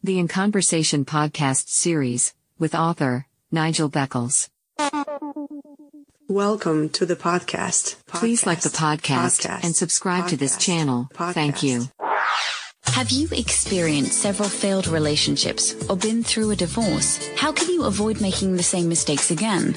The In Conversation podcast series, with author, Nigel Beckles. Welcome to the podcast. Please like the podcast and subscribe to this channel. Thank you. Have you experienced several failed relationships or been through a divorce? How can you avoid making the same mistakes again?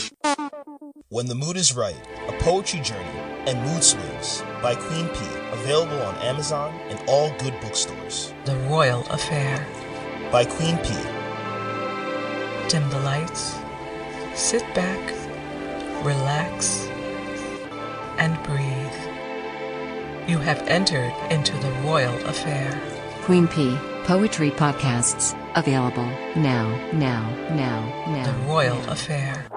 When the Mood is Right, A Poetry Journey and Mood Swings by Queen P. Available on Amazon and all good bookstores. The Royal Affair by Queen P. Dim the lights. Sit back, relax, and breathe. You have entered into the Royal Affair. Queen P. Poetry Podcasts. Available now. The Royal Affair.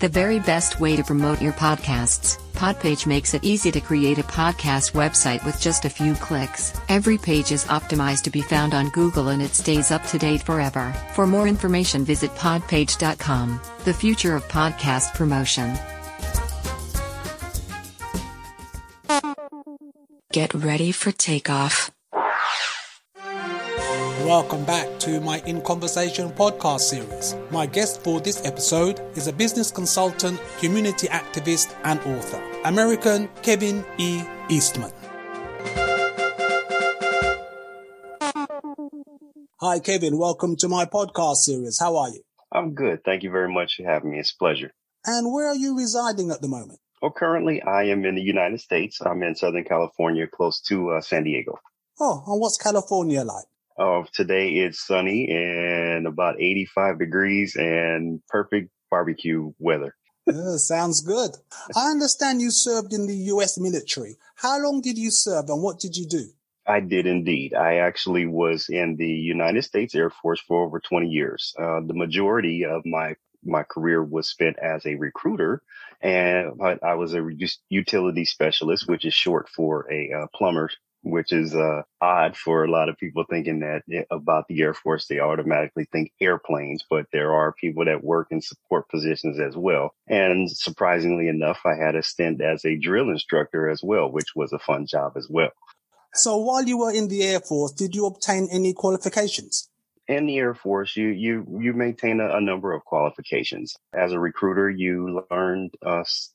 The very best way to promote your podcasts. Podpage makes it easy to create a podcast website with just a few clicks. Every page is optimized to be found on Google and it stays up to date forever. For more information, visit podpage.com. The future of podcast promotion. Get ready for takeoff. Welcome back to my In Conversation podcast series. My guest for this episode is a business consultant, community activist, and author, American Kevin E. Eastman. Hi, Kevin. Welcome to my podcast series. How are you? I'm good. Thank you very much for having me. It's a pleasure. And where are you residing at the moment? Well, currently, I am in the United States. I'm in Southern California, close to San Diego. Oh, and what's California like? Oh, today it's sunny and about 85 degrees and perfect barbecue weather. Sounds good. I understand you served in the U.S. military. How long did you serve and what did you do? I did indeed. I actually was in the United States Air Force for over 20 years. The majority of my career was spent as a recruiter, and I was a utility specialist, which is short for a plumber. Which is odd for a lot of people thinking that about the Air Force, they automatically think airplanes, but there are people that work in support positions as well. And surprisingly enough, I had a stint as a drill instructor as well, which was a fun job as well. So while you were in the Air Force, did you obtain any qualifications? In the Air Force, you maintain a number of qualifications. As a recruiter, you learn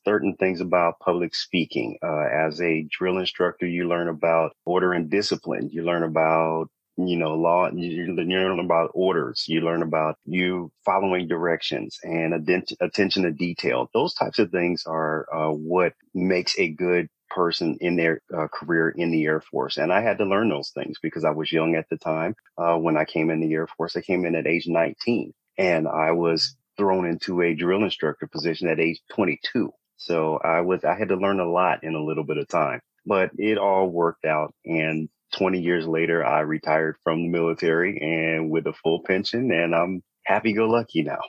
certain things about public speaking. As a drill instructor, you learn about order and discipline. You learn about, law. You learn about orders. You learn about you following directions and attention to detail. Those types of things are what makes a good person in their career in the Air Force. And I had to learn those things because I was young at the time. When I came in the Air Force, I came in at age 19 and I was thrown into a drill instructor position at age 22. So I had to learn a lot in a little bit of time, but it all worked out. And 20 years later, I retired from the military and with a full pension, and I'm happy-go-lucky now.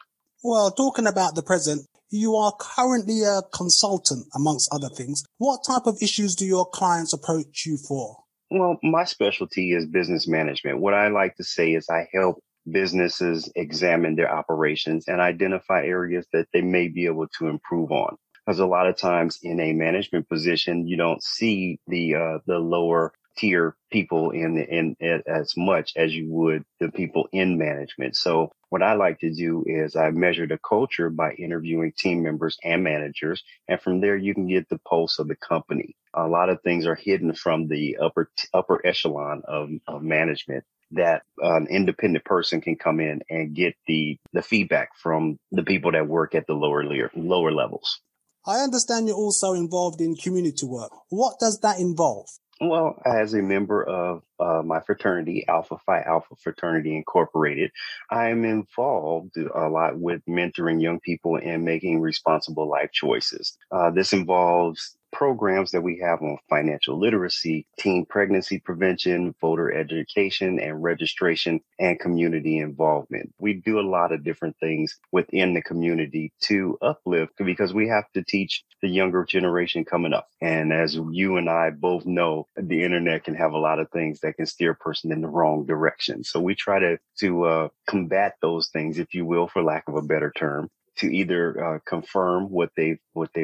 Well, talking about the present, you are currently a consultant, amongst other things. What type of issues do your clients approach you for? Well, my specialty is business management. What I like to say is I help businesses examine their operations and identify areas that they may be able to improve on. Because a lot of times in a management position, you don't see the lower tier people in as much as you would the people in management. So what I like to do is I measure the culture by interviewing team members and managers. And from there, you can get the pulse of the company. A lot of things are hidden from the upper echelon of management that an independent person can come in and get the feedback from the people that work at the lower levels. I understand you're also involved in community work. What does that involve? Well, as a member of my fraternity, Alpha Phi Alpha Fraternity Incorporated, I am involved a lot with mentoring young people and making responsible life choices. This involves programs that we have on financial literacy, teen pregnancy prevention, voter education and registration, and community involvement. We do a lot of different things within the community to uplift, because we have to teach the younger generation coming up. And as you and I both know, the internet can have a lot of things that can steer a person in the wrong direction. So we try to combat those things, if you will, for lack of a better term, to either confirm what they've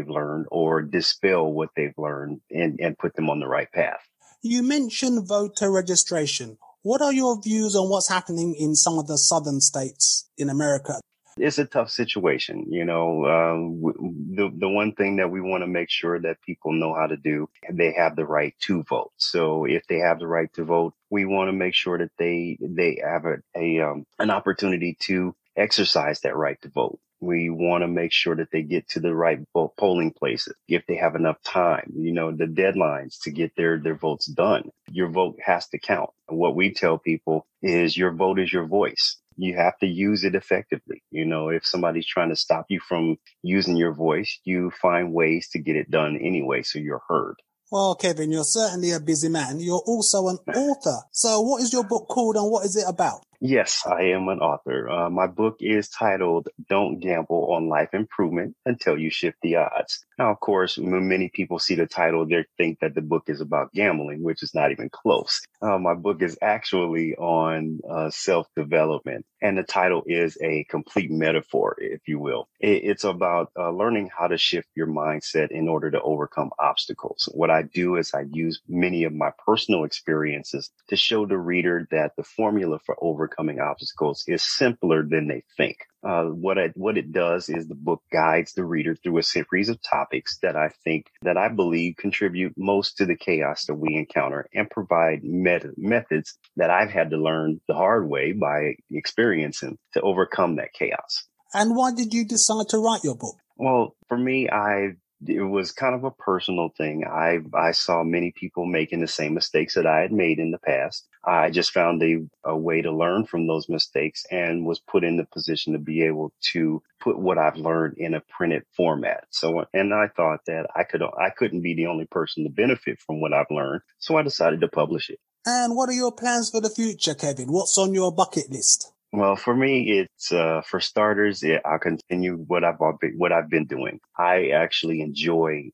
learned or dispel what they've learned and put them on the right path. You mentioned voter registration. What are your views on what's happening in some of the southern states in America? It's a tough situation. You know, the one thing that we want to make sure that people know how to do, they have the right to vote. So if they have the right to vote, we want to make sure that they have an opportunity to exercise that right to vote. We want to make sure that they get to the right polling places if they have enough time, you know, the deadlines to get their votes done. Your vote has to count. What we tell people is your vote is your voice. You have to use it effectively. You know, if somebody's trying to stop you from using your voice, you find ways to get it done anyway, so you're heard. Well, Kevin, you're certainly a busy man. You're also an author. So what is your book called and what is it about? Yes, I am an author. My book is titled Don't Gamble on Life Improvement Until You Shift the Odds. Now, of course, when many people see the title, they think that the book is about gambling, which is not even close. My book is actually on self-development, and the title is a complete metaphor, if you will. It's about learning how to shift your mindset in order to overcome obstacles. What I do is I use many of my personal experiences to show the reader that the formula for overcoming obstacles is simpler than they think. What it does is the book guides the reader through a series of topics that I believe contribute most to the chaos that we encounter, and provide methods that I've had to learn the hard way by experiencing to overcome that chaos. And why did you decide to write your book? Well, for me, it was kind of a personal thing. I saw many people making the same mistakes that I had made in the past. I just found a way to learn from those mistakes, and was put in the position to be able to put what I've learned in a printed format. So, and I thought that I couldn't be the only person to benefit from what I've learned. So I decided to publish it. And what are your plans for the future, Kevin? What's on your bucket list? Well, for me, it's for starters, I'll continue what I've been doing. I actually enjoy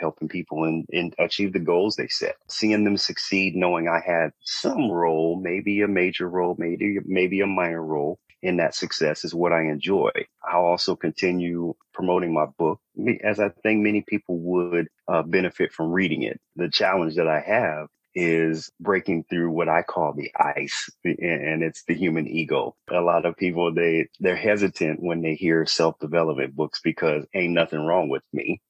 helping people and achieve the goals they set. Seeing them succeed, knowing I had some role, maybe a major role, maybe a minor role in that success, is what I enjoy. I'll also continue promoting my book, as I think many people would benefit from reading it. The challenge that I have is breaking through what I call the ice, and it's the human ego. A lot of people, they're hesitant when they hear self-development books because ain't nothing wrong with me.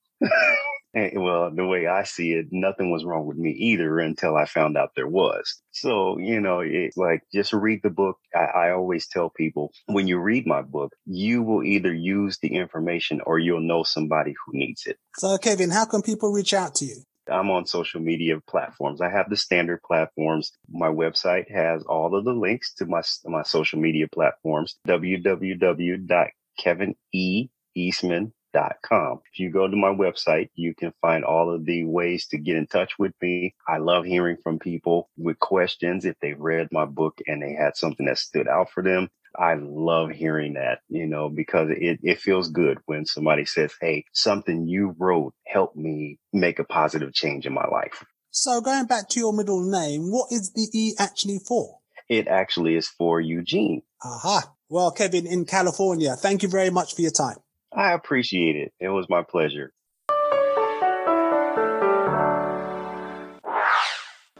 And, well, the way I see it, nothing was wrong with me either until I found out there was. So, you know, it's like, just read the book. I always tell people, when you read my book, you will either use the information or you'll know somebody who needs it. So, Kevin, how can people reach out to you? I'm on social media platforms. I have the standard platforms. My website has all of the links to my social media platforms, www.kevineastman.com. If you go to my website, you can find all of the ways to get in touch with me. I love hearing from people with questions. If they've read my book and they had something that stood out for them, I love hearing that, you know, because it feels good when somebody says, hey, something you wrote helped me make a positive change in my life. So going back to your middle name, what is the E actually for? It actually is for Eugene. Aha. Well, Kevin, in California, thank you very much for your time. I appreciate it. It was my pleasure.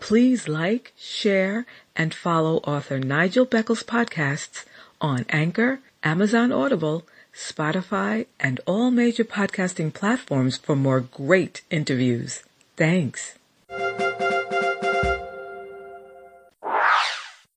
Please like, share, and follow author Nigel Beckles' podcasts on Anchor, Amazon Audible, Spotify, and all major podcasting platforms for more great interviews. Thanks.